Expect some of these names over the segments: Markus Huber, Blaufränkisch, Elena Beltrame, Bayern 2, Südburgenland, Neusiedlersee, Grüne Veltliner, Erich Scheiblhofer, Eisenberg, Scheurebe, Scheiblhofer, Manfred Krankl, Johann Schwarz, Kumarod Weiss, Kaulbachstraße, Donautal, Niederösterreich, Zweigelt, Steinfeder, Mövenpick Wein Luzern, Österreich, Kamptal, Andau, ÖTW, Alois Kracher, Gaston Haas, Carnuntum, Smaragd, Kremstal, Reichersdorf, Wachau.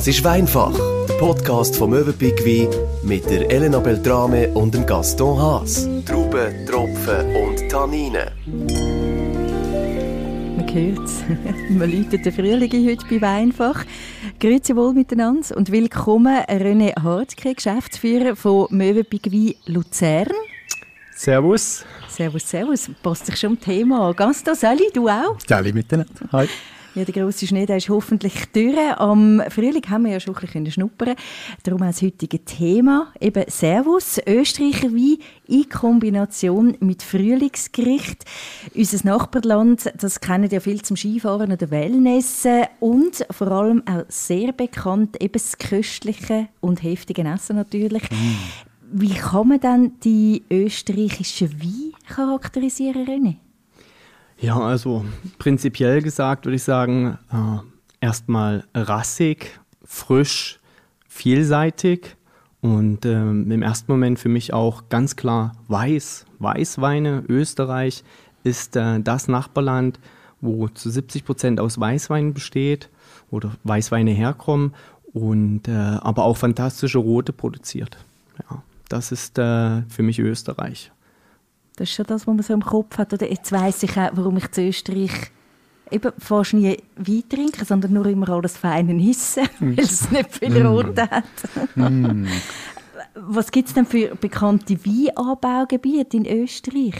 Das ist Weinfach, der Podcast von Mövenpick Wein mit der Elena Beltrame und dem Gaston Haas. Trauben, Tropfen und Tanninen. Man hört's. Man läutet den Frühling heute bei Weinfach. Grüezi wohl miteinander und willkommen René Hartke, Geschäftsführer von Mövenpick Wein Luzern. Servus. Servus, servus. Passt dich schon am Thema an. Gaston, Sally, du auch? Sally miteinander. Hi. Ja, der grosse Schnee, der ist hoffentlich durch. Am Frühling haben wir ja schon ein bisschen schnuppern. Darum auch das heutige Thema, eben Servus, Österreicher Wein in Kombination mit Frühlingsgericht. Unser Nachbarland, das kennen ja viele zum Skifahren oder Wellnessen und vor allem auch sehr bekannt, eben das köstliche und heftige Essen natürlich. Wie kann man denn die österreichischen Weine charakterisieren, René? Ja, also prinzipiell gesagt würde ich sagen, erstmal rassig, frisch, vielseitig und im ersten Moment für mich auch ganz klar weiß. Weißweine, Österreich ist das Nachbarland, wo zu 70% aus Weißwein besteht oder Weißweine herkommen und aber auch fantastische Rote produziert. Ja, das ist für mich Österreich. Das ist schon das, was man so im Kopf hat. Oder jetzt weiss ich auch, warum ich zu Österreich eben fast nie Wein trinke, sondern nur immer alles feinen Hissen, weil es nicht viel Rote hat. Was gibt es denn für bekannte Weinanbaugebiete in Österreich?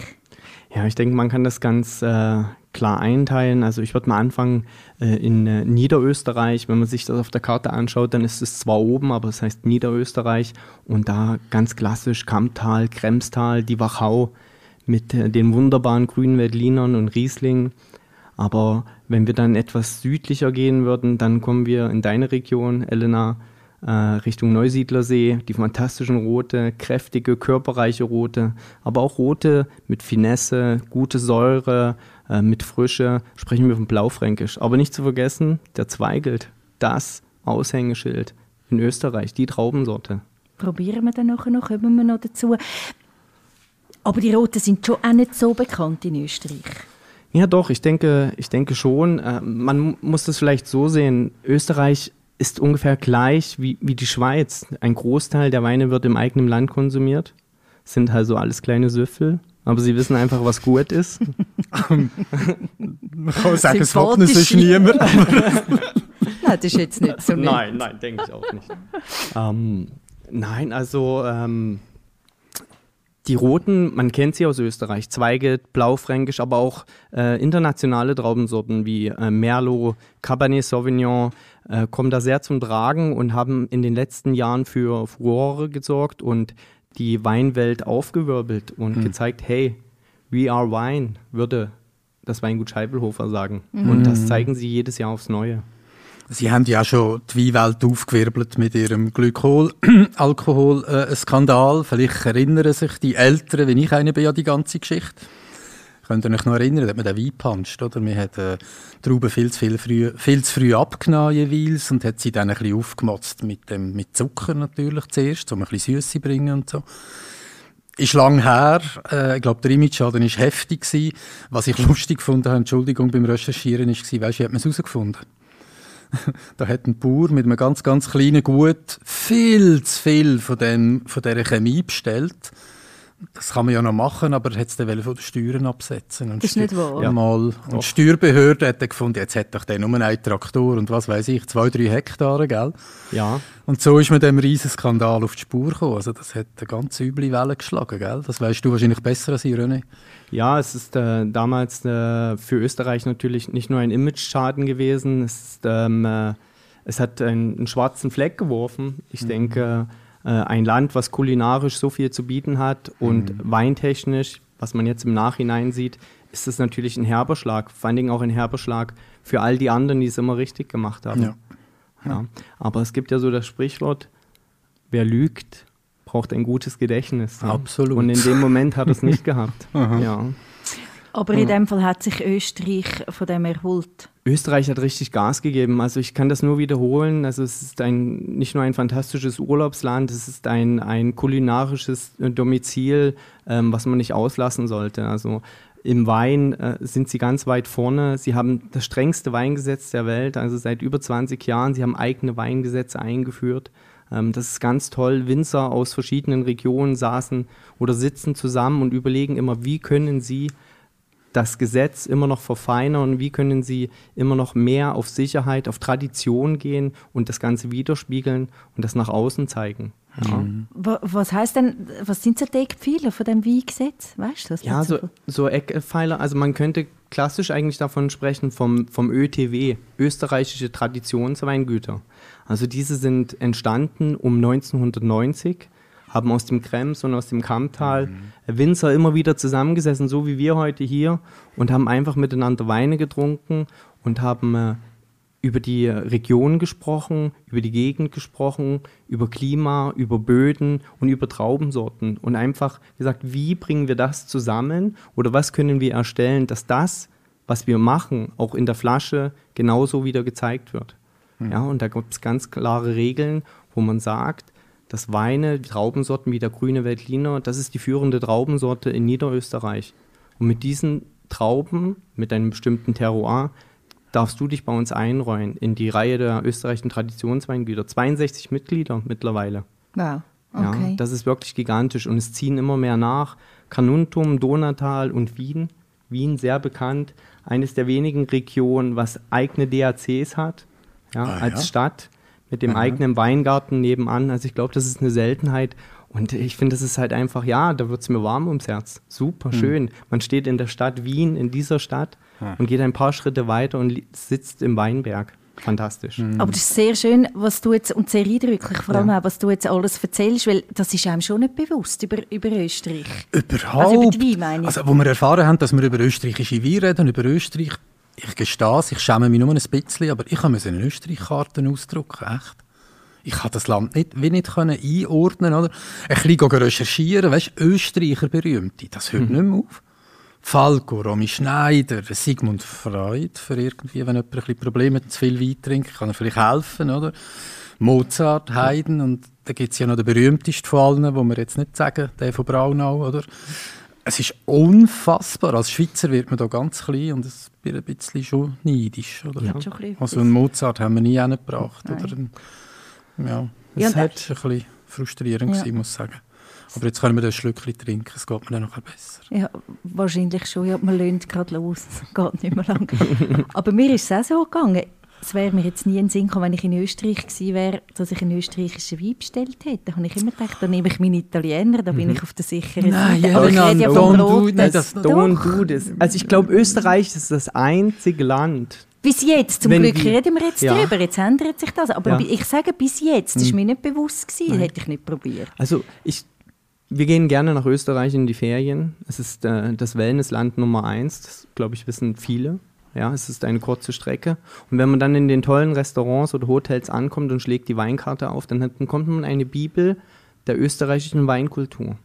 Ja, ich denke, man kann das ganz klar einteilen. Also ich würde mal anfangen in Niederösterreich. Wenn man sich das auf der Karte anschaut, dann ist es zwar oben, aber es heißt Niederösterreich. Und da ganz klassisch Kamptal, Kremstal, die Wachau, mit den wunderbaren grünen Veltlinern und Riesling. Aber wenn wir dann etwas südlicher gehen würden, dann kommen wir in deine Region, Elena, Richtung Neusiedlersee, die fantastischen Rote, kräftige, körperreiche Rote, aber auch Rote mit Finesse, gute Säure, mit Frische, sprechen wir von Blaufränkisch. Aber nicht zu vergessen, der Zweigelt, das Aushängeschild in Österreich, die Traubensorte. Probieren wir dann nachher noch, kommen wir noch dazu. Aber die Roten sind schon auch nicht so bekannt in Österreich. Ja doch, ich denke schon. Man muss das vielleicht so sehen. Österreich ist ungefähr gleich wie die Schweiz. Ein Großteil der Weine wird im eigenen Land konsumiert. Sind also alles kleine Süffel. Aber sie wissen einfach, was gut ist. Man kann sagen, es hat sich niemand. Nein, das ist jetzt nicht so nett. Nein, denke ich auch nicht. Die Roten, man kennt sie aus Österreich, Zweigelt, Blaufränkisch, aber auch internationale Traubensorten wie Merlot, Cabernet Sauvignon kommen da sehr zum Tragen und haben in den letzten Jahren für Furore gesorgt und die Weinwelt aufgewirbelt und gezeigt, hey, we are wine, würde das Weingut Scheiblhofer sagen. Und das zeigen sie jedes Jahr aufs Neue. Sie haben ja schon die Weinwelt aufgewirbelt mit ihrem Alkoholskandal. Vielleicht erinnern sich die Älteren, wenn ich einer bin, an die ganze Geschichte. Könnt ihr euch noch erinnern, dass man den Wein puncht, oder? Man hat Trauben viel zu früh abgenommen jeweils und hat sie dann ein bisschen aufgemotzt mit Zucker natürlich zuerst, um ein bisschen Süße zu bringen und so. Ist lang her. Ich glaube, der Image-Schaden war heftig. Was ich lustig gefunden habe, Entschuldigung, beim Recherchieren war, weisst du, wie hat man es herausgefunden? Da hat ein Bauer mit einem ganz, ganz kleinen Gut viel zu viel von dieser Chemie bestellt. Das kann man ja noch machen, aber er hat es dann von den Steuern absetzen. Und ist nicht wahr. Ja, mal. Und die Steuerbehörde hat dann gefunden, jetzt hat doch der nur einen Traktor und was weiß ich, 2-3 Hektare, gell? Ja. Und so ist man dem riesen Skandal auf die Spur gekommen. Also das hat eine ganz üble Welle geschlagen, gell? Das weißt du wahrscheinlich besser als ich, René. Ja, es ist damals für Österreich natürlich nicht nur ein Image-Schaden gewesen, es hat einen schwarzen Fleck geworfen. Ich denke, ein Land, was kulinarisch so viel zu bieten hat und weintechnisch, was man jetzt im Nachhinein sieht, ist es natürlich ein herber Schlag. Vor allen Dingen auch ein herber Schlag für all die anderen, die es immer richtig gemacht haben. Ja. Ja. Aber es gibt ja so das Sprichwort, wer lügt, braucht ein gutes Gedächtnis. Ja? Absolut. Und in dem Moment hat es nicht gehabt. Ja. Aber in dem Fall hat sich Österreich von dem erholt. Österreich hat richtig Gas gegeben. Also ich kann das nur wiederholen. Also es ist nicht nur ein fantastisches Urlaubsland, es ist ein kulinarisches Domizil, was man nicht auslassen sollte. Also Im Wein sind sie ganz weit vorne. Sie haben das strengste Weingesetz der Welt, also seit über 20 Jahren. Sie haben eigene Weingesetze eingeführt. Das ist ganz toll. Winzer aus verschiedenen Regionen saßen oder sitzen zusammen und überlegen immer, wie können sie das Gesetz immer noch verfeinern, wie können sie immer noch mehr auf Sicherheit, auf Tradition gehen und das Ganze widerspiegeln und das nach außen zeigen. Ja. Mhm. Was heißt denn, was sind so die Eckpfeiler von dem Weingesetz? Weißt du das? Ja, so Eckpfeiler, also man könnte klassisch eigentlich davon sprechen vom ÖTW, österreichische Traditionsweingüter. Also diese sind entstanden um 1990, haben aus dem Krems und aus dem Kamptal Winzer immer wieder zusammengesessen, so wie wir heute hier, und haben einfach miteinander Weine getrunken und haben über die Region gesprochen, über die Gegend gesprochen, über Klima, über Böden und über Traubensorten und einfach gesagt, wie bringen wir das zusammen oder was können wir erstellen, dass das, was wir machen, auch in der Flasche genauso wieder gezeigt wird. Mhm. Ja, und da gibt es ganz klare Regeln, wo man sagt, dass Weine, Traubensorten wie der Grüne Veltliner, das ist die führende Traubensorte in Niederösterreich. Und mit diesen Trauben, mit einem bestimmten Terroir, darfst du dich bei uns einreihen in die Reihe der österreichischen Traditionsweingüter. 62 Mitglieder mittlerweile. Wow, okay. Ja, das ist wirklich gigantisch und es ziehen immer mehr nach. Carnuntum, Donautal und Wien. Wien sehr bekannt, eines der wenigen Regionen, was eigene DACs hat, ja, als Stadt mit dem eigenen Weingarten nebenan. Also ich glaube, das ist eine Seltenheit. Und ich finde, das ist halt einfach, ja, da wird es mir warm ums Herz. Super schön. Man steht in der Stadt Wien, in dieser Stadt und geht ein paar Schritte weiter und sitzt im Weinberg. Fantastisch. Mhm. Aber das ist sehr schön, was du jetzt, und sehr eindrücklich, vor allem auch, was du jetzt alles erzählst, weil das ist einem schon nicht bewusst über Österreich. Überhaupt. Also über die Wein, meine ich. Also, wo wir erfahren haben, dass wir über österreichische Wein reden, über Österreich, ich gestehe es, ich schäme mich nur ein bisschen, aber ich musste eine Österreich-Karte ausdrucken, echt. Ich konnte das Land nicht einordnen. Oder? Ein bisschen recherchieren, weißt du, Österreicher berühmte, das hört nicht mehr auf. Falco, Romy Schneider, Sigmund Freud, für irgendwie, wenn jemand ein bisschen Probleme hat, zu viel Wein trinkt, kann er vielleicht helfen, oder? Mozart, Haydn, und da gibt es ja noch den berühmtesten von allen, den wir jetzt nicht sagen, der von Braunau, oder? Es ist unfassbar. Als Schweizer wird man da ganz klein und es wird ein bisschen schon neidisch, oder? Ja. Also einen Mozart haben wir nie hingebracht, oder? Ja, es war ein bisschen frustrierend, muss ich sagen. Aber jetzt können wir das Schlückchen trinken, es geht mir dann nachher besser. Ja, wahrscheinlich schon. Ja, man lehnt gerade los, es geht nicht mehr lang. Aber mir ist es auch so gegangen. Es wäre mir jetzt nie in den Sinn gekommen, wenn ich in Österreich gewesen wäre, dass ich einen österreichischen Wein bestellt hätte. Da habe ich immer gedacht, da nehme ich meinen Italiener, da bin ich auf der sicheren Seite. Ja, aber ich rede ja vom Rotes. Don't do this. Also ich glaube, Österreich ist das einzige Land, bis jetzt, zum Glück reden wir jetzt drüber, jetzt ändert sich das. Aber ich sage bis jetzt, das war mir nicht bewusst gewesen, hätte ich nicht probiert. Also wir gehen gerne nach Österreich in die Ferien. Es ist das Wellnessland Nummer 1, das glaube ich wissen viele. Ja, es ist eine kurze Strecke. Und wenn man dann in den tollen Restaurants oder Hotels ankommt und schlägt die Weinkarte auf, dann kommt man eine Bibel der österreichischen Weinkultur.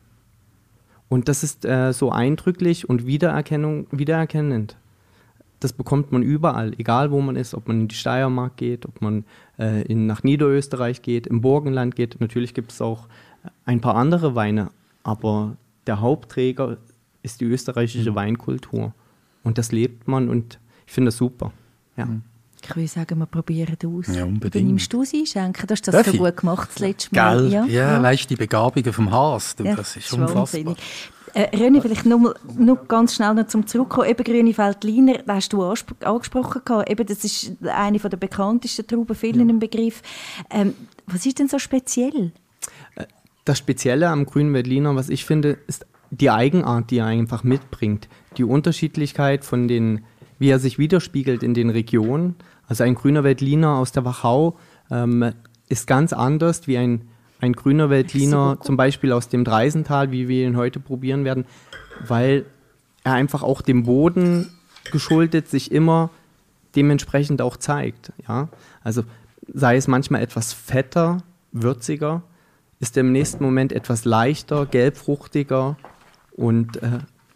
Und das ist so eindrücklich und wiedererkennend. Das bekommt man überall, egal wo man ist, ob man in die Steiermark geht, ob man nach Niederösterreich geht, im Burgenland geht. Natürlich gibt es auch ein paar andere Weine, aber der Hauptträger ist die österreichische Weinkultur. Und das lebt man und ich finde das super. Ja. Ich würde sagen, wir probieren es aus. Ja, unbedingt. Dann nimmst du es einschenken, du hast das so gut gemacht das letzte Mal. Gell? Ja, weißt du, die Begabungen vom Haas, das ist unfassbar. René, vielleicht noch ganz schnell noch zum Zurückkommen. Eben Grüne Veltliner, das hast du angesprochen. Eben, das ist eine der bekanntesten Trauben, vielen im Begriff. Was ist denn so speziell? Das Spezielle am Grünen Veltliner, was ich finde, ist die Eigenart, die er einfach mitbringt. Die Unterschiedlichkeit von wie er sich widerspiegelt in den Regionen. Also ein Grüner Veltliner aus der Wachau ist ganz anders wie ein Grüner Veltliner zum Beispiel aus dem Traisental, wie wir ihn heute probieren werden, weil er einfach auch dem Boden geschuldet sich immer dementsprechend auch zeigt. Ja? Also sei es manchmal etwas fetter, würziger, ist er im nächsten Moment etwas leichter, gelbfruchtiger und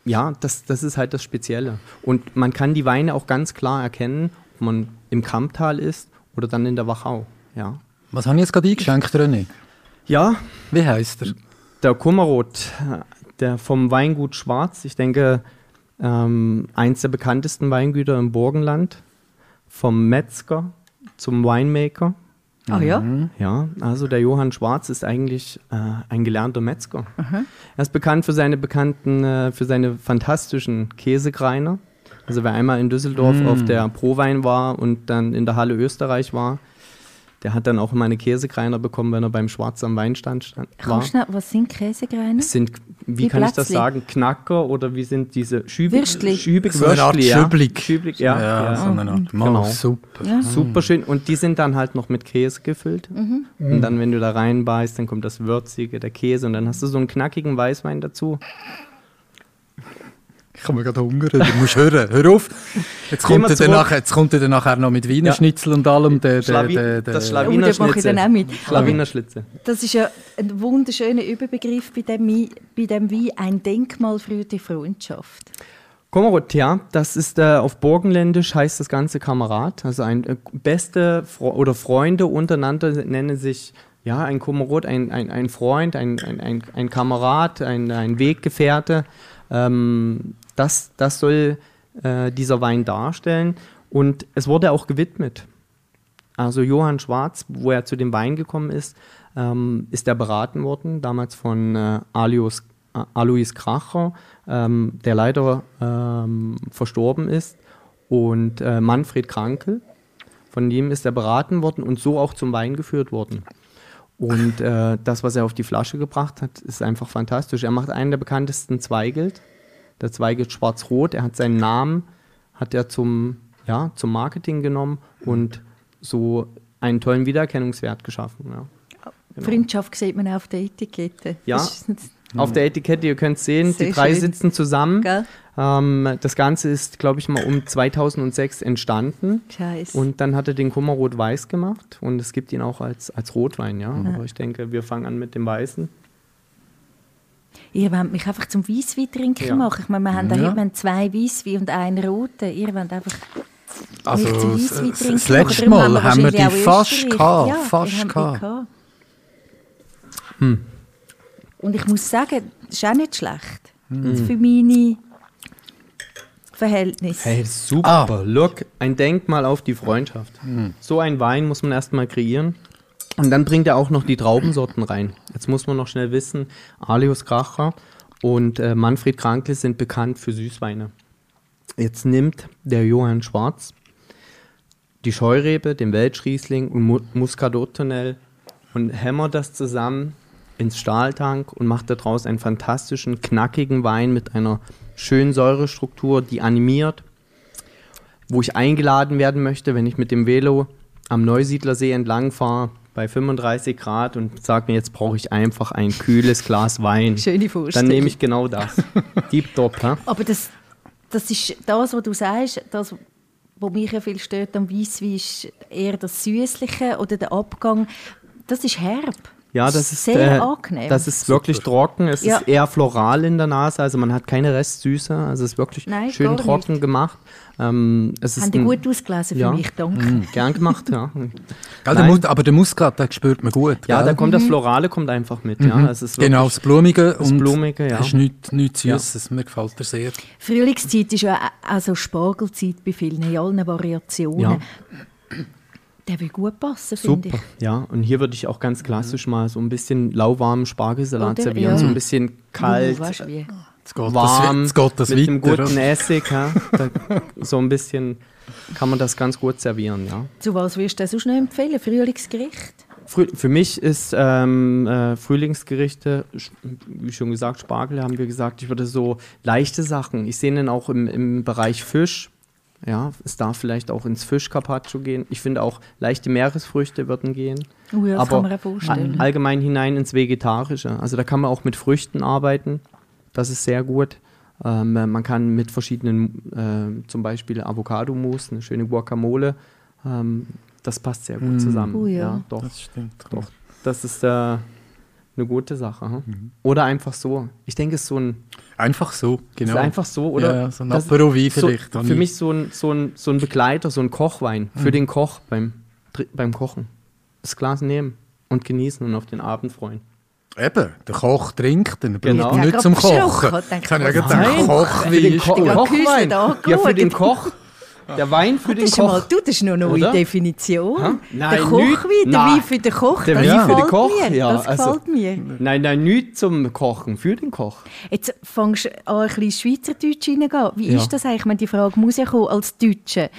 das ist halt das Spezielle. Und man kann die Weine auch ganz klar erkennen, ob man im Kamptal ist oder dann in der Wachau. Ja. Was haben wir jetzt gerade eingeschenkt, René? Ja. Wie heißt er? Der Kumarod, der vom Weingut Schwarz. Ich denke, Eins der bekanntesten Weingüter im Burgenland, vom Metzger zum Winemaker. Ach ja? Ja, also der Johann Schwarz ist eigentlich ein gelernter Metzger. Aha. Er ist bekannt für seine fantastischen Käsekreiner. Also wer einmal in Düsseldorf auf der ProWein war und dann in der Halle Österreich war, der hat dann auch immer eine Käsekreiner bekommen, wenn er beim Schwarz am Weinstand war. Was sind Käsekreiner? Sind, wie kann ich das sagen, Knacker oder wie sind diese Schübig, ja, so eine Art. Genau. Super. Ja. Super schön. Und die sind dann halt noch mit Käse gefüllt. Mhm. Und dann, wenn du da reinbeißt, dann kommt das Würzige, der Käse und dann hast du so einen knackigen Weißwein dazu. Ich habe mir gerade Hunger, du musst hören, hör auf. Jetzt kommt er dann nachher noch mit Wiener Schnitzel und allem. Das Schlawiner Schnitzel. Mache ich dann auch mit. Schlawiner Schnitzel. Das ist ja ein wunderschöner Überbegriff bei dem Wein, ein Denkmal für die Freundschaft. Kumarod, ja, das ist auf Burgenländisch heißt das Ganze Kamerad. Also beste Freunde untereinander nennen sich ja ein Kumarod, ein Freund, ein Kamerad, ein Weggefährte. Das soll dieser Wein darstellen und es wurde auch gewidmet. Also Johann Schwarz, wo er zu dem Wein gekommen ist, ist er beraten worden, damals von Alois Kracher, der leider verstorben ist, und Manfred Krankl, von dem ist er beraten worden und so auch zum Wein geführt worden. Und das, was er auf die Flasche gebracht hat, ist einfach fantastisch. Er macht einen der bekanntesten Zweigelt, der Zweigelt Schwarz-Rot. Er hat seinen Namen, zum Marketing genommen und so einen tollen Wiedererkennungswert geschaffen. Ja. Genau. Freundschaft sieht man auf der Etikette. Ja, auf der Etikette, ihr könnt es sehen, die drei sitzen zusammen. Das Ganze ist, glaube ich mal, um 2006 entstanden. Scheiße. Und dann hat er den Kumarod Weiß gemacht und es gibt ihn auch als Rotwein, ja. Aber ich denke, wir fangen an mit dem Weißen. Ihr wollt mich einfach zum Weissweintrinker machen. Ich meine, wir haben da immer zwei Weisswein und einen roten. Ihr wollt einfach... Also das letzte Mal haben wir die fast gehabt. Und ich muss sagen, das ist auch nicht schlecht für meine Verhältnisse. Hey, super, look, ein Denkmal auf die Freundschaft. So ein Wein muss man erstmal kreieren. Und dann bringt er auch noch die Traubensorten rein. Jetzt muss man noch schnell wissen, Alois Kracher und Manfred Krankl sind bekannt für Süßweine. Jetzt nimmt der Johann Schwarz die Scheurebe, den Weltriesling und Muscadet-Tonell und hämmert das zusammen ins Stahltank und macht daraus einen fantastischen, knackigen Wein mit einer schönen Säurestruktur, die animiert, wo ich eingeladen werden möchte, wenn ich mit dem Velo am Neusiedlersee entlang fahre, bei 35 Grad und sage mir, jetzt brauche ich einfach ein kühles Glas Wein. Schöne Vorstellung. Dann nehme ich genau das. Deep Top. Ja? Aber das ist das, was du sagst, das, was mich ja viel stört am Weisswein, ist eher das Süßliche oder der Abgang. Das ist herb. Ja, das ist sehr angenehm. Das ist wirklich trocken. Es ist eher floral in der Nase. Also man hat keine Restsüße. Also es ist wirklich schön trocken gemacht. Haben die gut ausgelesen für mich, danke. Gern gemacht, ja. Aber der Muskat, den spürt man gut. Ja, da kommt das Florale kommt einfach mit. Ja. Das ist genau, das Blumige. Das Blumige, ja. Das ist nichts Süßes. Ja. Mir gefällt das sehr. Frühlingszeit ist ja also Spargelzeit bei vielen, in allen Variationen. Ja. Der will gut passen, finde ich. Super, ja. Und hier würde ich auch ganz klassisch mal so ein bisschen lauwarmen Spargelsalat servieren. Ja. So ein bisschen kalt, warm, das mit einem guten Essig. Ja. So ein bisschen kann man das ganz gut servieren, ja. Zu was würdest du das sonst noch empfehlen? Frühlingsgericht? Für mich ist Frühlingsgerichte, wie schon gesagt, Spargel haben wir gesagt. Ich würde so leichte Sachen. Ich sehe den auch im Bereich Fisch. Ja, es darf vielleicht auch ins Fisch-Carpaccio gehen. Ich finde auch, leichte Meeresfrüchte würden gehen. Ja, das aber kann man auch vorstellen. Allgemein hinein ins Vegetarische. Also da kann man auch mit Früchten arbeiten. Das ist sehr gut. Man kann mit verschiedenen, zum Beispiel Avocado-Mousse, eine schöne Guacamole. Das passt sehr gut zusammen. Ja, doch. Das stimmt. Doch. Das ist eine gute Sache. Oder einfach so. Ich denke, es ist so ein... Einfach so, genau. Ist einfach so, oder? Ja, so ein Apéro-Wein vielleicht. Für mich so ein Begleiter, so ein Kochwein. Für den Koch beim Kochen. Das Glas nehmen und genießen und auf den Abend freuen. Eben, der Koch trinkt, dann braucht man nicht zum Kochen. Ich habe ja Kochwein. Ja, für den Koch. Der Wein für den Koch. Das ist noch eine neue Definition. Ha? Nein, der Kochwein, der Wein für den Koch, der Wein für den Koch. Ja, das gefällt mir. Nein, nein, nichts zum Kochen, für den Koch. Jetzt fängst du an, ein bisschen Schweizerdeutsch hineingehen. Wie ist das eigentlich, wenn die Frage muss ich als Deutsche?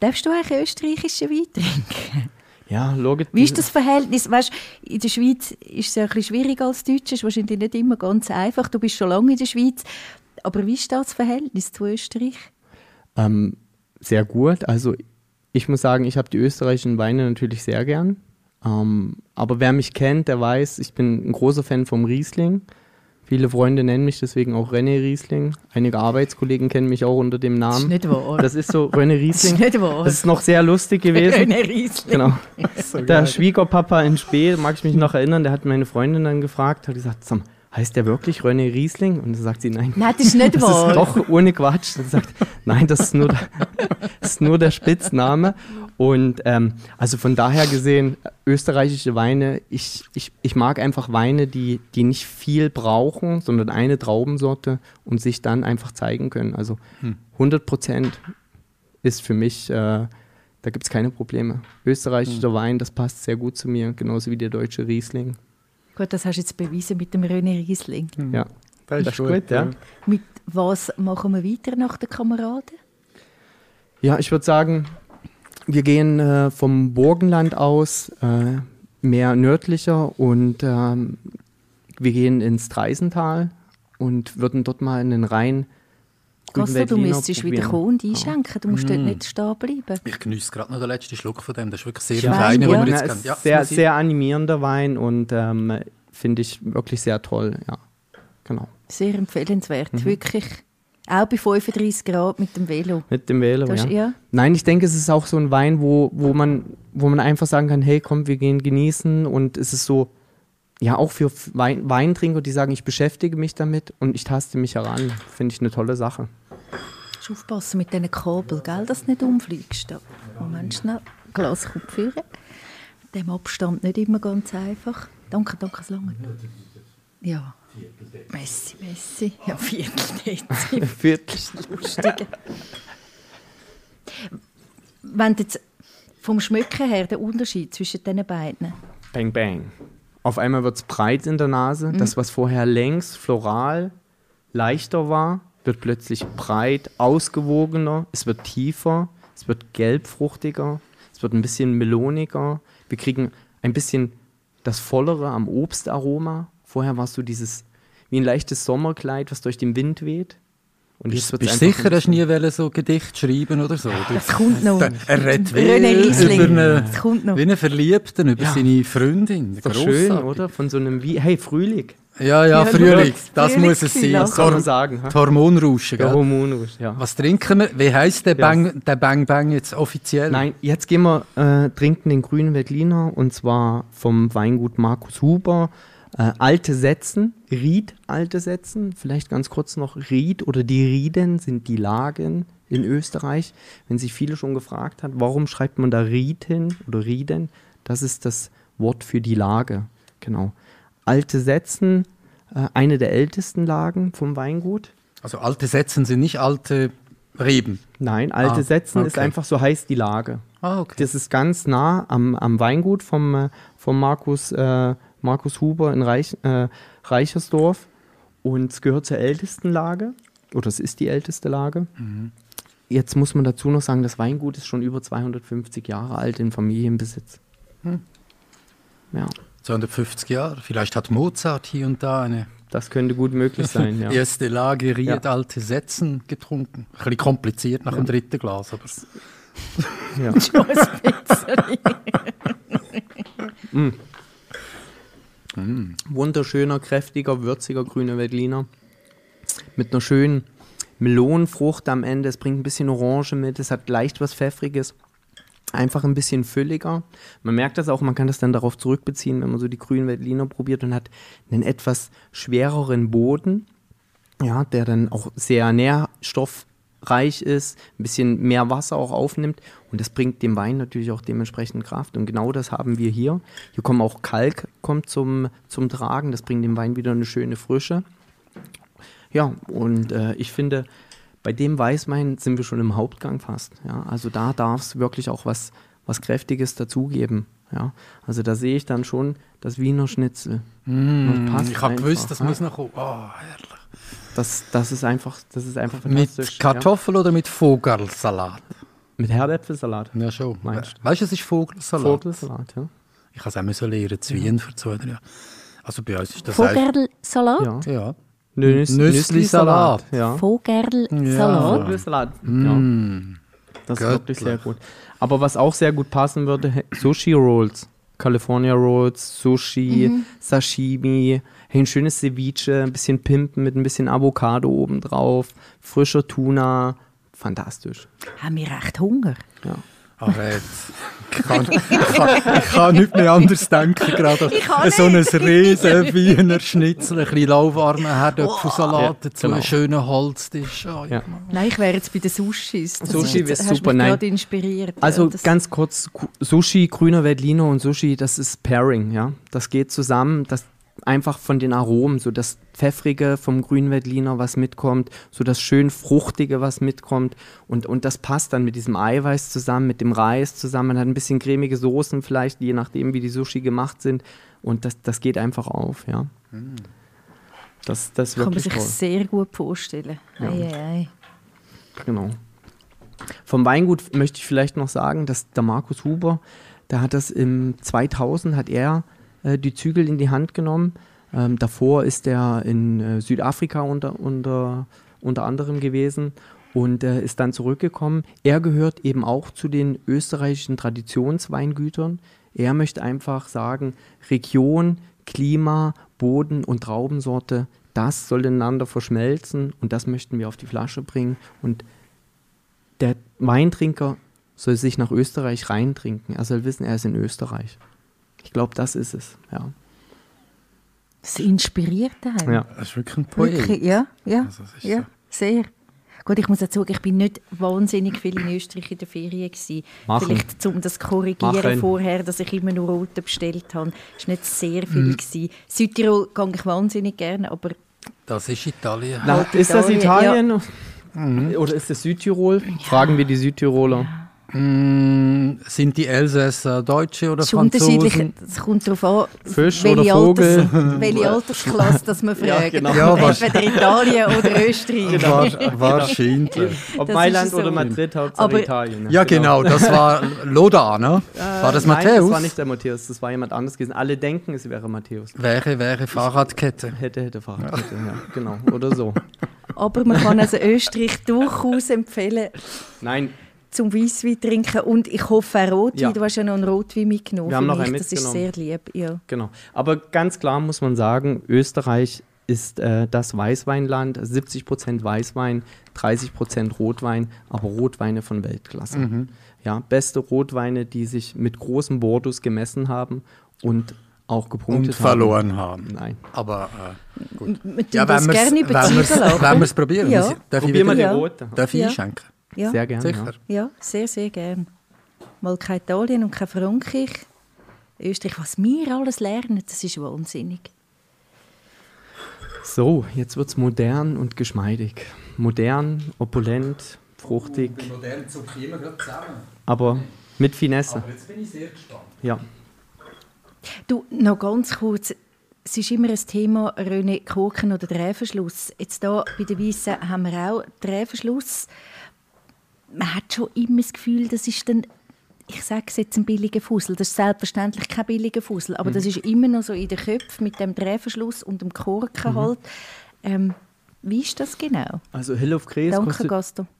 Darfst du eigentlich österreichischen Wein trinken? Ja, wie ist das Verhältnis? Weißt, in der Schweiz ist es ja ein bisschen schwieriger als Deutsch, ist wahrscheinlich nicht immer ganz einfach. Du bist schon lange in der Schweiz. Aber wie ist das Verhältnis zu Österreich? Sehr gut. Also ich muss sagen, ich habe die österreichischen Weine natürlich sehr gern. Aber wer mich kennt, der weiß, ich bin ein großer Fan vom Riesling. Viele Freunde nennen mich deswegen auch René Riesling. Einige Arbeitskollegen kennen mich auch unter dem Namen. Das ist nicht wahr. Das ist so René Riesling. Das ist nicht wahr. Das ist noch sehr lustig gewesen. René Riesling. Genau. So der Schwiegerpapa in Spee, mag ich mich noch erinnern, der hat meine Freundin dann gefragt, hat gesagt, heißt der wirklich René Riesling? Und dann sagt sie, nein. Nein, das ist nicht wahr. Das ist doch ohne Quatsch. Dann sagt, nein, das ist nur der Spitzname. Und also von daher gesehen, österreichische Weine, ich mag einfach Weine, die nicht viel brauchen, sondern eine Traubensorte und sich dann einfach zeigen können. Also 100% ist für mich, da gibt es keine Probleme. Österreichischer Wein, das passt sehr gut zu mir, genauso wie der deutsche Riesling. Gut, das hast du jetzt bewiesen mit dem René Riesling. Ja, das ist gut. Ja. Mit was machen wir weiter nach den Kameraden? Ja, ich würde sagen... Wir gehen vom Burgenland aus, mehr nördlicher, und wir gehen ins Traisental und würden dort mal in den Rhein. Gaston, du müsstest wieder kommen und einschenken. Du musst dort nicht stehen bleiben. Ich genieße gerade noch den letzten Schluck von dem. Das ist wirklich sehr fein, den wir jetzt kennen. Ja, sehr, sehr animierender Wein und finde ich wirklich sehr toll. Ja. Genau. Sehr empfehlenswert, wirklich. Auch bei 35 Grad mit dem Velo. Mit dem Velo, das, ja. Nein, ich denke, es ist auch so ein Wein, wo man einfach sagen kann, hey, komm, wir gehen genießen. Und es ist so, ja, auch für Weintrinker, die sagen, ich beschäftige mich damit und ich taste mich heran. Finde ich eine tolle Sache. Du musst aufpassen mit diesen Kabeln, gell, dass du nicht umfliegst. Moment, schnell, Glas führen. Mit dem Abstand nicht immer ganz einfach. Danke, es lange. Ja. Messi. Ja, Viertel ist lustig. Wenn du jetzt vom Schmücken her den Unterschied zwischen den beiden... Bang, bang. Auf einmal wird es breit in der Nase. Das, was vorher längs, floral, leichter war, wird plötzlich breit, ausgewogener. Es wird tiefer, es wird gelbfruchtiger, es wird ein bisschen meloniger. Wir kriegen ein bisschen das Vollere am Obstaroma. Vorher warst du dieses, wie ein leichtes Sommerkleid, was durch den Wind weht. Und bist du sicher, dass du nie so Gedicht schreiben oder so? Das kommt noch. Er redet wie einen Verliebten über seine Freundin. Das ist schön, oder? Von so einem wie, hey, Frühling. Ja, Frühling. Das muss es sein. Das kann man sagen. Die Hormonrauschen. Ja, Hormonrauschen, ja. Was trinken wir? Wie heisst der Bang Bang jetzt offiziell? Nein, jetzt gehen wir trinken den Grünen Veltliner, und zwar vom Weingut Markus Huber. Alte Sätzen, Ried-Alte Sätzen, vielleicht ganz kurz noch, Ried oder die Rieden sind die Lagen in Österreich. Wenn sich viele schon gefragt haben, warum schreibt man da Ried hin oder Rieden, das ist das Wort für die Lage, genau. Alte Sätzen, eine der ältesten Lagen vom Weingut. Also alte Sätzen sind nicht alte Reben? Nein, alte Sätzen ist einfach, so heißt die Lage. Okay. Das ist ganz nah am Weingut vom Markus Huber in Reichersdorf, und es gehört zur ältesten Lage, oder es ist die älteste Lage. Mhm. Jetzt muss man dazu noch sagen, das Weingut ist schon über 250 Jahre alt in Familienbesitz. Mhm. Ja. 250 Jahre, vielleicht hat Mozart hier und da eine... Das könnte gut möglich sein, ja. Erste Lage, Ried, alte Sätzen getrunken. Ein bisschen kompliziert nach dem dritten Glas, aber... Ja. Schon ein bisschen. Wunderschöner, kräftiger, würziger Grüner Veltliner mit einer schönen Melonenfrucht am Ende. Es bringt ein bisschen Orange mit, es hat leicht was Pfeffriges, einfach ein bisschen fülliger. Man merkt das auch, man kann das dann darauf zurückbeziehen, wenn man so die Grünen Veltliner probiert, und hat einen etwas schwereren Boden, ja, der dann auch sehr nährstoff reich ist, ein bisschen mehr Wasser auch aufnimmt, und das bringt dem Wein natürlich auch dementsprechend Kraft, und genau das haben wir hier. Hier kommt auch Kalk zum Tragen, das bringt dem Wein wieder eine schöne Frische. Ja, und ich finde, bei dem Weißwein sind wir schon im Hauptgang fast. Ja? Also da darf es wirklich auch was Kräftiges dazugeben. Ja? Also da sehe ich dann schon das Wiener Schnitzel. Das ich habe gewusst, das muss noch kommen. Oh, herrlich. Das ist einfach fantastisch. Mit Kartoffeln oder mit Vogelsalat? Mit Herdäpfelsalat. Ja, schon. Weißt du, es ist Vogelsalat. Vogelsalat, ja. Ich habe es auch müssen lernen, zu Wien ja. Also bei uns ist das Vogelsalat? Ja. Nüsslisalat. Ja. Vogelsalat. Vogelsalat, ja. Das ist wirklich sehr gut. Aber was auch sehr gut passen würde, Sushi Rolls. California Rolls, Sushi, Sashimi, ein schönes Ceviche, ein bisschen Pimpen mit ein bisschen Avocado obendrauf, frischer Tuna, fantastisch. Haben wir echt Hunger? Ja. Aber jetzt, ich kann nicht mehr anders denken gerade. So ein riesen Wiener Schnitzel, ein bisschen lauwarmen Herdöpfelsalat, dazu einen schönen Holztisch. Oh, ja. Nein, ich wäre jetzt bei den Sushis. Das Sushi wäre super, nein. Gerade inspiriert. Also ganz kurz, Sushi, Grüner Veltliner und Sushi, das ist Pairing, ja. Das geht zusammen, das einfach von den Aromen, so das Pfeffrige vom Grünen Veltliner, was mitkommt, so das schön Fruchtige, was mitkommt, und das passt dann mit diesem Eiweiß zusammen, mit dem Reis zusammen, man hat ein bisschen cremige Soßen vielleicht, je nachdem wie die Sushi gemacht sind, und das geht einfach auf, ja. Das kann man sich sehr gut vorstellen. Ja. Ei. Genau. Vom Weingut möchte ich vielleicht noch sagen, dass der Markus Huber, der hat das im 2000, hat er die Zügel in die Hand genommen. Davor ist er in Südafrika unter anderem gewesen und ist dann zurückgekommen. Er gehört eben auch zu den österreichischen Traditionsweingütern. Er möchte einfach sagen, Region, Klima, Boden und Traubensorte, das soll ineinander verschmelzen, und das möchten wir auf die Flasche bringen. Und der Weintrinker soll sich nach Österreich reintrinken. Er soll wissen, er ist in Österreich. Ich glaube, das ist es, ja. Das inspiriert einen. Ja, das ist wirklich ein Poet. Wirklich, ja, sehr. Gut, ich muss dazu sagen, ich bin nicht wahnsinnig viel in Österreich in der Ferien gewesen. Vielleicht, um das zu korrigieren vorher, dass ich immer nur Roten bestellt habe. Es war nicht sehr viel gewesen. Südtirol gehe ich wahnsinnig gerne, aber... Das ist Italien. Na, ist das Italien? Ja. Oder ist das Südtirol? Ja. Fragen wir die Südtiroler. Ja. Sind die Elsässer Deutsche oder Franzosen? Es kommt darauf an, Fisch oder Vogel? Welche Altersklasse das man fragt. Ja, genau. Entweder Italien oder Österreich. Wahrscheinlich. Ob Mailand oder Madrid, Hauptsache Italien. Ja, genau. Das war Loda, ne? War das Matthäus? Nein, das war nicht der Matthäus, das war jemand anderes gewesen. Alle denken, es wäre Matthäus. Wäre Fahrradkette. Hätte Fahrradkette, ja. Genau. Oder so. Aber man kann also Österreich durchaus empfehlen. Nein. Zum Weisswein trinken, und ich hoffe auch Rotwein. Ja. Du hast ja noch einen Rotwein mitgenommen. Wir haben noch einen mitgenommen. Das ist sehr lieb. Ja. Genau. Aber ganz klar muss man sagen, Österreich ist das Weißweinland. 70% Weißwein, 30% Rotwein, aber Rotweine von Weltklasse. Ja, beste Rotweine, die sich mit großen Bordeaux gemessen haben und auch gepunktet und verloren haben. Nein. Aber gut. Ja, wenn wir es probieren. Ja. Probieren wir die Roten. Darf ich einschenken? Ja, sehr gerne. Sicher. Ja, sehr, sehr gerne. Mal kein Italien und kein Frankreich. Österreich, was wir alles lernen, das ist wahnsinnig. So, jetzt wird es modern und geschmeidig. Modern, opulent, fruchtig. Modern zuckt immer gerade zusammen. Aber mit Finesse. Aber jetzt bin ich sehr gespannt. Ja. Du, noch ganz kurz. Es ist immer ein Thema, René, Korken oder Drehverschluss. Jetzt hier bei den Weissen haben wir auch Drehverschluss. Man hat schon immer das Gefühl, das ist dann, ich sage es jetzt, ein billiger Fussel. Das ist selbstverständlich kein billiger Fussel, aber das ist immer noch so in den Köpfen mit dem Drehverschluss und dem Korken halt. Wie ist das genau? Also Hill of Grace,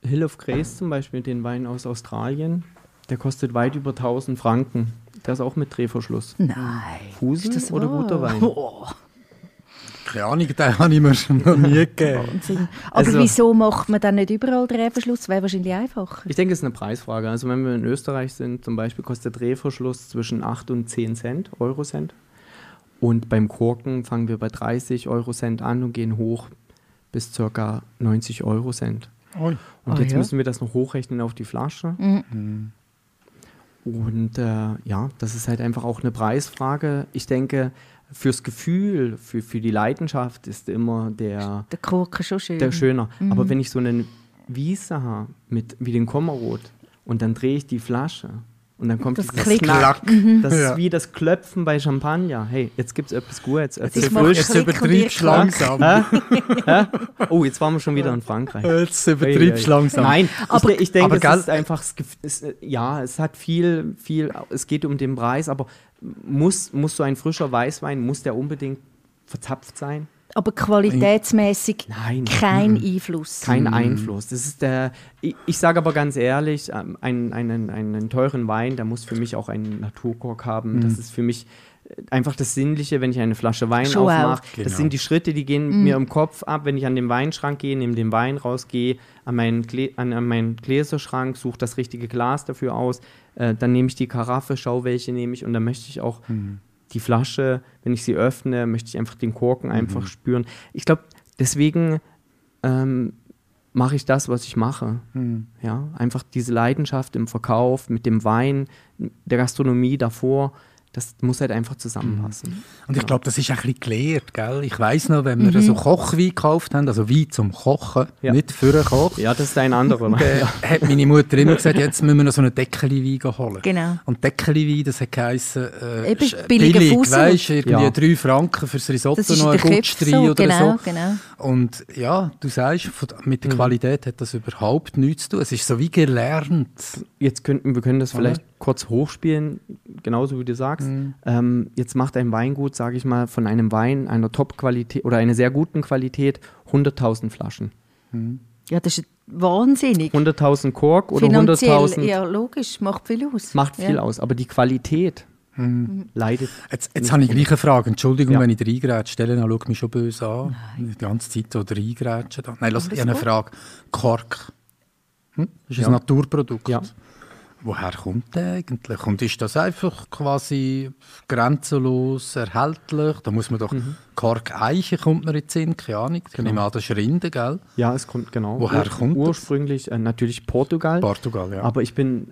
Hill of Grace zum Beispiel, den Wein aus Australien, der kostet weit über 1000 Franken. Der ist auch mit Drehverschluss. Nein. Fusel ist das oder guter Wein? Oh. Keine Ahnung, den habe ich mir schon noch nie gegeben. Aber also, wieso macht man dann nicht überall Drehverschluss? Das wäre wahrscheinlich einfacher. Ich denke, es ist eine Preisfrage. Also wenn wir in Österreich sind, zum Beispiel kostet Drehverschluss zwischen 8 und 10 Cent, Eurocent. Und beim Korken fangen wir bei 30 Eurocent an und gehen hoch bis ca. 90 Eurocent. Und jetzt müssen wir das noch hochrechnen auf die Flasche. Mhm. Und ja, das ist halt einfach auch eine Preisfrage. Ich denke, fürs Gefühl, für die Leidenschaft ist immer der Korken schon schön. Der schöner. Mhm. Aber wenn ich so einen Wiese habe, wie den Kumarod, und dann drehe ich die Flasche und dann kommt das Knack. Mhm. Das ist wie das Klöpfen bei Champagner. Hey, jetzt gibt es etwas Gutes. Jetzt übertreibst du langsam. Oh, jetzt waren wir schon wieder in Frankreich. Jetzt übertreibst du langsam. Nein, aber ich denke, es ist einfach, es hat viel, es geht um den Preis, aber muss so ein frischer Weißwein, muss der unbedingt verzapft sein? Aber qualitätsmäßig kein Einfluss. Kein Einfluss. Das ist ich sage aber ganz ehrlich, einen teuren Wein, der muss für mich auch einen Naturkork haben. Mhm. Das ist für mich einfach das Sinnliche, wenn ich eine Flasche Wein aufmache. Genau. Das sind die Schritte, die gehen mir im Kopf ab, wenn ich an den Weinschrank gehe, nehme den Wein raus, gehe an meinen Gläserschrank, suche das richtige Glas dafür aus, dann nehme ich die Karaffe, schaue, welche nehme ich, und dann möchte ich auch die Flasche, wenn ich sie öffne, möchte ich einfach den Korken einfach spüren. Ich glaube, deswegen mache ich das, was ich mache. Mhm. Ja, einfach diese Leidenschaft im Verkauf, mit dem Wein, der Gastronomie davor, das muss halt einfach zusammenpassen. Und ich glaube, das ist ein bisschen gelehrt, gell? Ich weiss noch, wenn wir so Kochwein gekauft haben, also Wein zum Kochen, nicht für den Koch. Ja, das ist ein anderer. Hat meine Mutter immer gesagt, jetzt müssen wir noch so einen Deckeli-Wein holen. Genau. Und Deckeli-Wein, das hat geheissen, billig, weisst du, irgendwie 3 Franken fürs Risotto, noch ein Gutschrei oder so. Genau. Und ja, du sagst, mit der Qualität hat das überhaupt nichts zu tun. Es ist so wie gelernt. Jetzt wir können das vielleicht kurz hochspielen, genauso wie du sagst. Mhm. Jetzt macht ein Weingut, sage ich mal, von einem Wein einer Top-Qualität oder einer sehr guten Qualität 100.000 Flaschen. Mhm. Ja, das ist wahnsinnig. 100.000 Kork oder 100.000... Ja, logisch, macht viel aus. Macht viel aus, aber die Qualität leidet. Jetzt habe ich gleich eine Frage. Entschuldigung, wenn ich reingrätsche. Elena schaut mich schon böse an. Nein. Die ganze Zeit so reingrätschen. Nein, lass mich eine Frage. Kork. Das ist ein Naturprodukt. Ja. Woher kommt der eigentlich? Und ist das einfach quasi grenzenlos erhältlich? Da muss man doch Kork-Eiche kommt mir jetzt in den Sinn, keine Ahnung. Ich nehme an, das ist Rinde, gell? Ja, es kommt, genau. Woher kommt das? Ursprünglich natürlich Portugal. Portugal, ja. Aber ich bin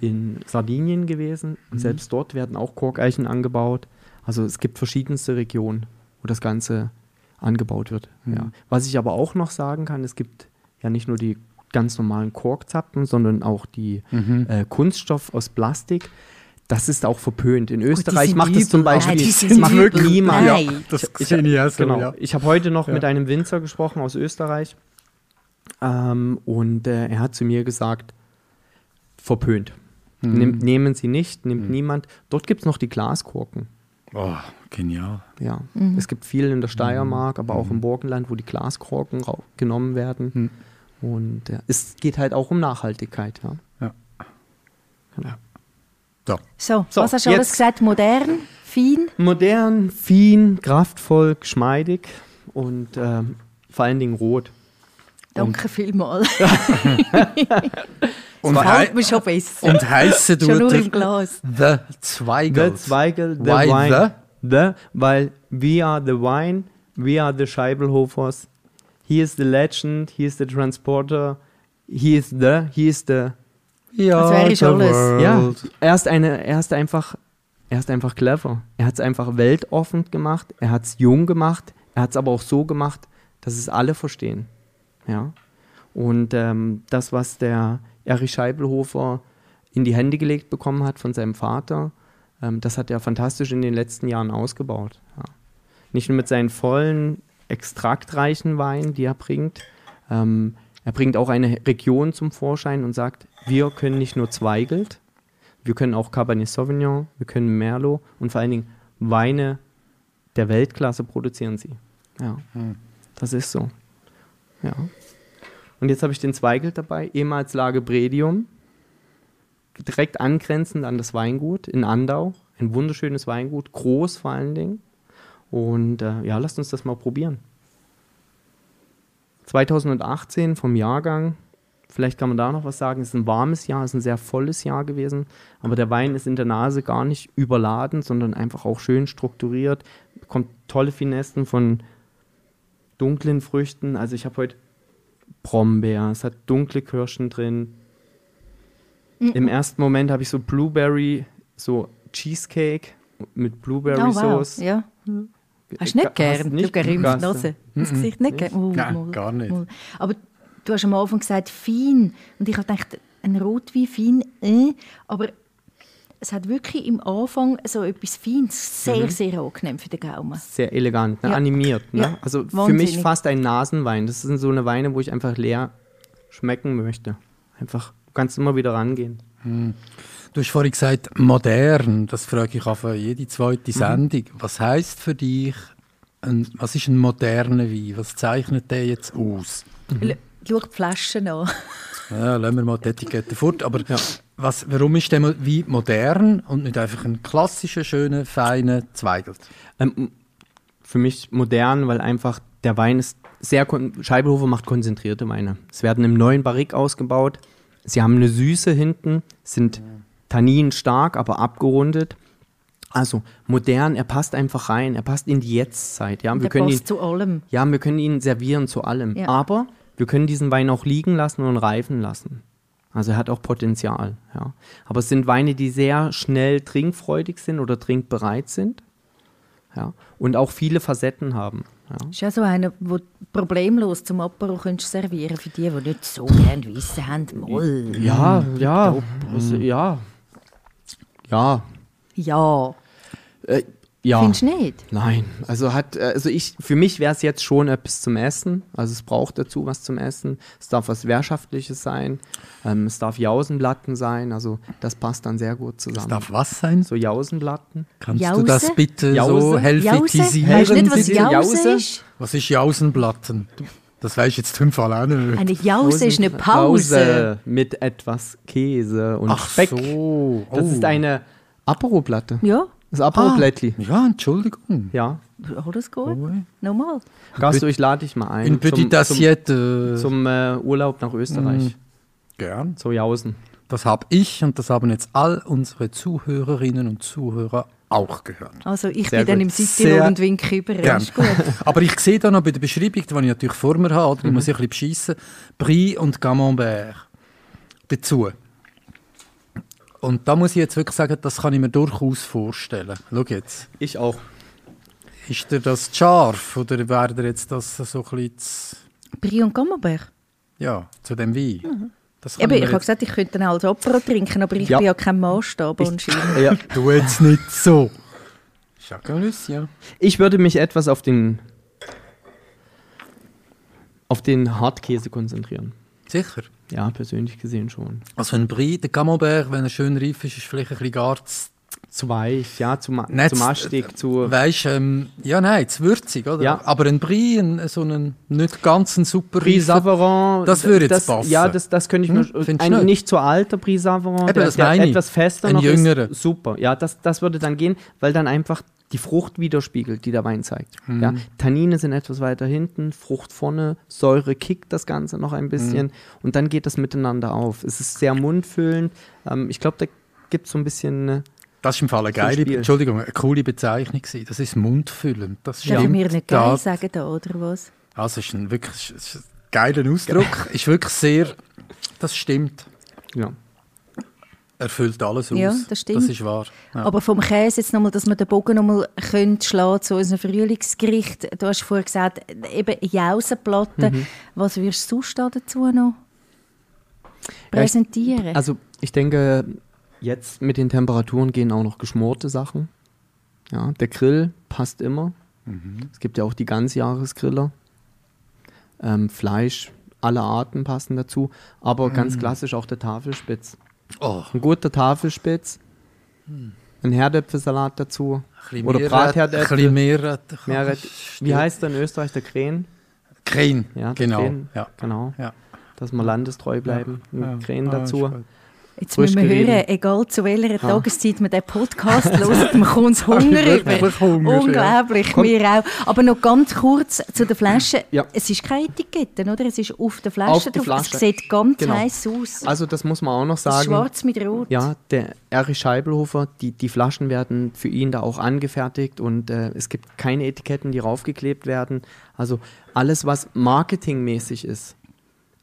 in Sardinien gewesen und selbst dort werden auch Korkeichen angebaut. Also es gibt verschiedenste Regionen, wo das Ganze angebaut wird. Mhm. Ja. Was ich aber auch noch sagen kann, es gibt ja nicht nur die ganz normalen Korkzapfen, sondern auch die Kunststoff aus Plastik. Das ist auch verpönt. In Österreich macht das zum Beispiel niemand. Ja, das sehe ich auch so, ja. Ich habe heute noch mit einem Winzer gesprochen aus Österreich und er hat zu mir gesagt, verpönt. Nehmen Sie nicht, nimmt niemand. Dort gibt es noch die Glaskorken. Oh, genial. Ja, es gibt viel in der Steiermark, aber auch im Burgenland, wo die Glaskorken genommen werden. Und es geht halt auch um Nachhaltigkeit. Ja. Genau. So, was hast du alles gesagt? Modern, fein? Modern, fein, kraftvoll, geschmeidig und vor allen Dingen rot. Danke vielmals. Und halt mich schon besser. Und heiße du schon nur im Glas. The Zweigelt. The Zweigelt, the Why wine. Weil we are the wine, we are the Scheiblhofers. He is the legend, he is the transporter, he is the... Ja, das wäre ich alles. Ja, er ist einfach clever. Er hat es einfach weltoffen gemacht, er hat es jung gemacht, er hat es aber auch so gemacht, dass es alle verstehen. Ja. Und das, was der Erich Scheiblhofer in die Hände gelegt bekommen hat von seinem Vater, das hat er fantastisch in den letzten Jahren ausgebaut. Ja. Nicht nur mit seinen vollen, extraktreichen Wein, die er bringt. Er bringt auch eine Region zum Vorschein und sagt, wir können nicht nur Zweigelt, wir können auch Cabernet Sauvignon, wir können Merlot und vor allen Dingen Weine der Weltklasse produzieren sie. Ja, das ist so. Ja. Und jetzt habe ich den Zweigelt dabei, ehemals Lage Bredium, direkt angrenzend an das Weingut in Andau, ein wunderschönes Weingut, groß vor allen Dingen. Und lasst uns das mal probieren. 2018 vom Jahrgang, vielleicht kann man da noch was sagen, ist ein warmes Jahr, ist ein sehr volles Jahr gewesen, aber der Wein ist in der Nase gar nicht überladen, sondern einfach auch schön strukturiert, bekommt tolle Finessen von dunklen Früchten. Also ich habe heute Brombeer, es hat dunkle Kirschen drin. Mhm. Im ersten Moment habe ich so Blueberry, so Cheesecake mit Blueberry-Sauce. Oh, wow. Ja. Hast du nicht gern? Ich habe gerne immer die Nase. Das Gesicht nicht gern? Nein, gar nicht. Aber du hast am Anfang gesagt, fein. Und ich habe gedacht, ein Rotwein, fein, aber es hat wirklich im Anfang so etwas Feines, sehr, sehr angenehm für den Gaumen. Sehr elegant, ne? Ja. Animiert. Ne? Ja. Also wahnsinnig. Für mich fast ein Nasenwein. Das sind so eine Weine, wo ich einfach leer schmecken möchte. Einfach, du kannst immer wieder rangehen. Hm. Du hast vorhin gesagt, modern. Das frage ich auf jede zweite Sendung. Was heisst für dich, was ist ein moderner Wein? Was zeichnet der jetzt aus? Schau die Flaschen an. Ja, lassen wir mal die Etikette fort. Aber ja. Warum ist der Wein modern und nicht einfach ein klassischer, schöner, feiner Zweigelt? Für mich modern, weil einfach der Wein ist sehr... Scheiblhofer macht konzentrierte Weine. Es werden im neuen Barrique ausgebaut. Sie haben eine Süße hinten, sind tanninstark, aber abgerundet. Also modern, er passt einfach rein. Er passt in die Jetztzeit. Ja, zu allem. Ja, wir können ihn servieren zu allem. Ja. Aber... wir können diesen Wein auch liegen lassen und reifen lassen. Also er hat auch Potenzial. Ja. Aber es sind Weine, die sehr schnell trinkfreudig sind oder trinkbereit sind. Ja. Und auch viele Facetten haben. Ja. Das ist ja so einer, wo problemlos zum Apero könntest servieren für die, die nicht so gerne Weissen haben. Moll. Ja, ja. Also, ja. Ja. Ja. Ja. Findest du nicht? Nein. Für mich wäre es jetzt schon etwas zum Essen. Also es braucht dazu was zum Essen. Es darf was Wirtschaftliches sein. Es darf Jausenblatten sein. Also das passt dann sehr gut zusammen. Es darf was sein? So Jausenblatten. Kannst Jause? Du das bitte Jause? So helvetisieren? Weißt du nicht, was Jause ist? Was ist Jausenblatten? Das weiß ich jetzt im Fall auch nicht. Eine Jause ist eine Pause. Mit etwas Käse und Speck. Ach so. Oh. Das ist eine Aperoplatte. Ja. Das Aperol-Plättli. Ja, Entschuldigung. Ja. Alles gut. Nochmal. Gasto, ich lade dich mal ein. In Petit Assiette. Zum Urlaub nach Österreich. Gern. Zu Jausen. Das habe ich und das haben jetzt all unsere Zuhörerinnen und Zuhörer auch gehört. Also ich sehr bin gut. Dann im Sitz und winke über. Ist gut. Aber ich sehe da noch bei der Beschreibung, die ich natürlich vor mir habe, oder ich muss ich ein bisschen bescheissen, Brie und Camembert dazu. Und da muss ich jetzt wirklich sagen, das kann ich mir durchaus vorstellen. Schau jetzt. Ich auch. Ist dir das scharf oder wäre dir jetzt das so ein bisschen... Brie und Camembert? Ja, zu dem Wein. Mhm. Ich habe gesagt, ich könnte dann als Opera trinken, aber ich bin ja kein Maßstab anscheinend. Ja, du jetzt nicht so. Ja. Ich würde mich etwas auf den Hartkäse konzentrieren. Sicher? Ja, persönlich gesehen schon. Also ein Brie, der Camembert, wenn er schön reif ist, ist vielleicht ein bisschen gar zu weich, ja, zu mastig, zu... Weisst du, zu würzig, oder? Ja. Aber ein Brie, so einen nicht ganz super... Brie Savarin... Das würde jetzt passen. Ja, das könnte ich mir... Nicht zu alter Brie Savarin, der etwas fester ein noch jüngere. Ist. Super, ja, das würde dann gehen, weil dann einfach die Frucht widerspiegelt, die der Wein zeigt. Mhm. Ja, Tannine sind etwas weiter hinten, Frucht vorne, Säure kickt das Ganze noch ein bisschen und dann geht das miteinander auf. Es ist sehr mundfüllend. Ich glaube, da gibt es so ein bisschen... das ist im Fall eine eine coole Bezeichnung. Das ist mundfüllend. Das stimmt. Darf ich mir nicht geil sagen da, oder was? Also, es ist ein geiler Ausdruck. Ist wirklich sehr... Das stimmt. Ja. Er füllt alles aus. Ja, das stimmt. Das ist wahr. Ja. Aber vom Käse jetzt nochmal, dass wir den Bogen nochmal schlagen zu unserem Frühlingsgericht. Du hast vorher gesagt, eben Jausenplatten. Was wirst du sonst dazu noch präsentieren? Ja, ich denke, jetzt mit den Temperaturen gehen auch noch geschmorte Sachen. Ja, der Grill passt immer. Es gibt ja auch die Ganzjahresgriller. Fleisch aller Arten passen dazu. Aber ganz klassisch auch der Tafelspitz. Oh. Ein guter Tafelspitz, ein Herdäpfelsalat dazu oder Bratherdäpfel. Meerrettich. Wie heißt der in Österreich? Der Krähen? Krähen, ja, genau. Krähen. Ja. Genau. Ja. Dass wir landestreu bleiben. Ja. Krähen dazu. Jetzt müssen wir hören, egal zu welcher Tageszeit man den Podcast hört, man kommt Hunger über. Unglaublich, mir auch. Aber noch ganz kurz zu der Flasche. Ja. Es ist keine Etikette, oder? Es ist auf der Flasche drauf. Flasche. Es sieht ganz heiß aus. Also das muss man auch noch sagen. Schwarz mit Rot. Ja, der Erich Scheiblhofer, die Flaschen werden für ihn da auch angefertigt und es gibt keine Etiketten, die raufgeklebt werden. Also alles, was marketingmäßig ist,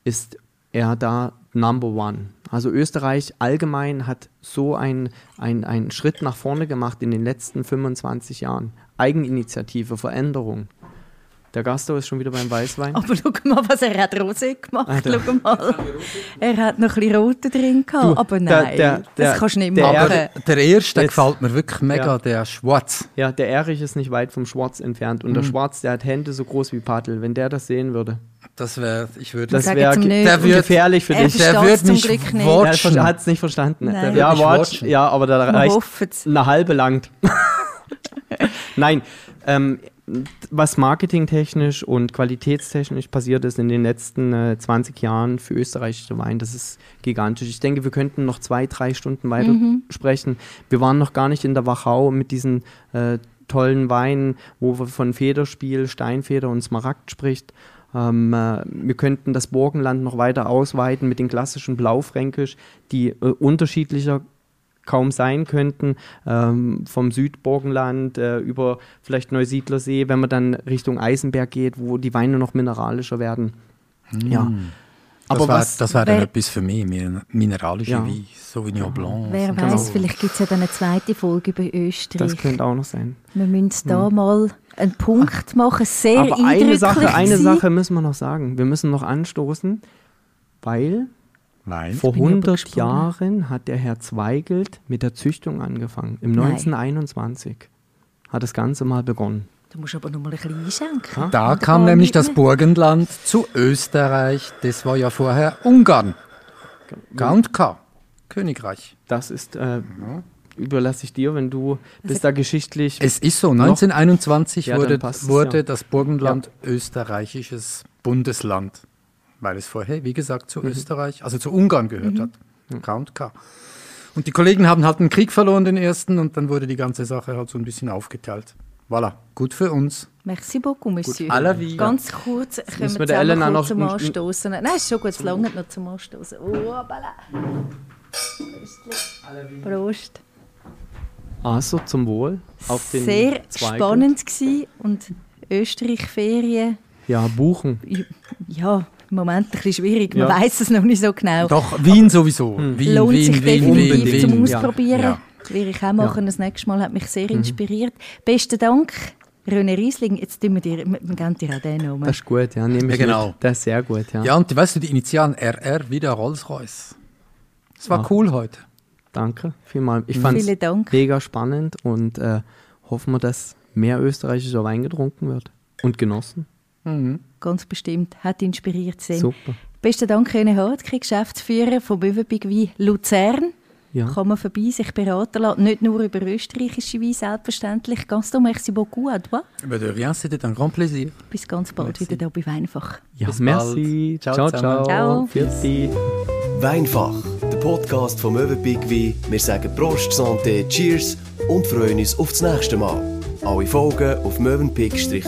ist er da Number One. Also Österreich allgemein hat so einen Schritt nach vorne gemacht in den letzten 25 Jahren. Eigeninitiative, Veränderung. Der Gaston ist schon wieder beim Weißwein. Aber schau mal, was er hat rosé gemacht. Ah, schau mal. Er hat noch ein bisschen Rote drin gehabt. Du, aber nein, das kannst du nicht machen. Aber der erste gefällt mir wirklich mega, ja. Der Schwarz. Ja, der Erich ist nicht weit vom Schwarz entfernt. Und der Schwarz, der hat Hände so groß wie Paddel. Wenn der das sehen würde. Das wäre gefährlich für dich. Der wird mich watschen. Der hat es nicht verstanden. Ja, watchen. Ja, aber da reicht eine halbe langt. Nein, was marketingtechnisch und qualitätstechnisch passiert ist in den letzten 20 Jahren für österreichische Wein, das ist gigantisch. Ich denke, wir könnten noch 2-3 Stunden weiter sprechen. Wir waren noch gar nicht in der Wachau mit diesen tollen Weinen, wo wir von Federspiel, Steinfeder und Smaragd spricht. Wir könnten das Burgenland noch weiter ausweiten mit den klassischen Blaufränkisch, die unterschiedlicher kaum sein könnten, vom Südburgenland über vielleicht Neusiedlersee, wenn man dann Richtung Eisenberg geht, wo die Weine noch mineralischer werden. Ja. Das wäre dann etwas für mich, mineralische Wein, Sauvignon Blanc. Wer weiß, vielleicht gibt es ja dann eine zweite Folge über Österreich. Das könnte auch noch sein. Wir müssen da mal einen Punkt machen, sehr aber eindrücklich. Eine Sache müssen wir noch sagen, wir müssen noch anstoßen, weil... Nein. Vor 100 Jahren hat der Herr Zweigelt mit der Züchtung angefangen. Im 1921 hat das Ganze mal begonnen. Du musst aber noch mal ein bisschen einschenken. Ja? Da kam nämlich das Burgenland zu Österreich. Das war ja vorher Ungarn. K&K. Königreich. Das ist, überlasse ich dir, wenn du bist da geschichtlich... Es ist so, 1921 wurde das Burgenland österreichisches Bundesland. Weil es vorher, wie gesagt, zu Österreich, also zu Ungarn gehört hat. K&K. Und die Kollegen haben halt einen Krieg verloren, den ersten, und dann wurde die ganze Sache halt so ein bisschen aufgeteilt. Voilà, gut für uns. Merci beaucoup, Monsieur. Ganz kurz, können wir der Elena noch zum Anstoßen. Nein, ist schon gut, es langt noch zum Anstoßen. Oh, voilà. Prost. Also, zum Wohl. Auf den Sehr Zweigel. Spannend gewesen und Österreich-Ferien. Ja, buchen. Ja. Im Moment ein bisschen schwierig, man weiß es noch nicht so genau. Doch, Wien sowieso. Wien, lohnt Wien, sich Wien, definitiv Wien, zum Ausprobieren. Ja. Das werde ich auch machen, das nächste Mal hat mich sehr inspiriert. Besten Dank, René Riesling. Jetzt tun wir dir, wir geben dir auch den Namen. Das ist gut, ja, nehme ich mit. Das ist sehr gut, ja. Ja, und weißt du, die Initialen RR wieder Rolls-Royce. Es war cool heute. Danke, vielmals. Ich fand es mega spannend und hoffen wir, dass mehr österreichischer Wein getrunken wird und genossen. Ganz bestimmt, hat inspiriert gesehen. Super. Besten Dank, René Hartke, Geschäftsführer von Mövenpick Wein Luzern. Ja. Kann man vorbei sich beraten lassen, nicht nur über österreichische Wein, selbstverständlich. Gaston, merci beaucoup, à toi. De rien, c'était un grand plaisir. Bis ganz bald wieder hier bei Weinfach. Ja, bis merci. Bald. Ciao, ciao. Ciao. Merci. Weinfach, der Podcast von Mövenpick Wein. Wir sagen Prost, Santé, Cheers und freuen uns auf das nächste Mal. Alle Folgen auf mövenpick-wein.ch.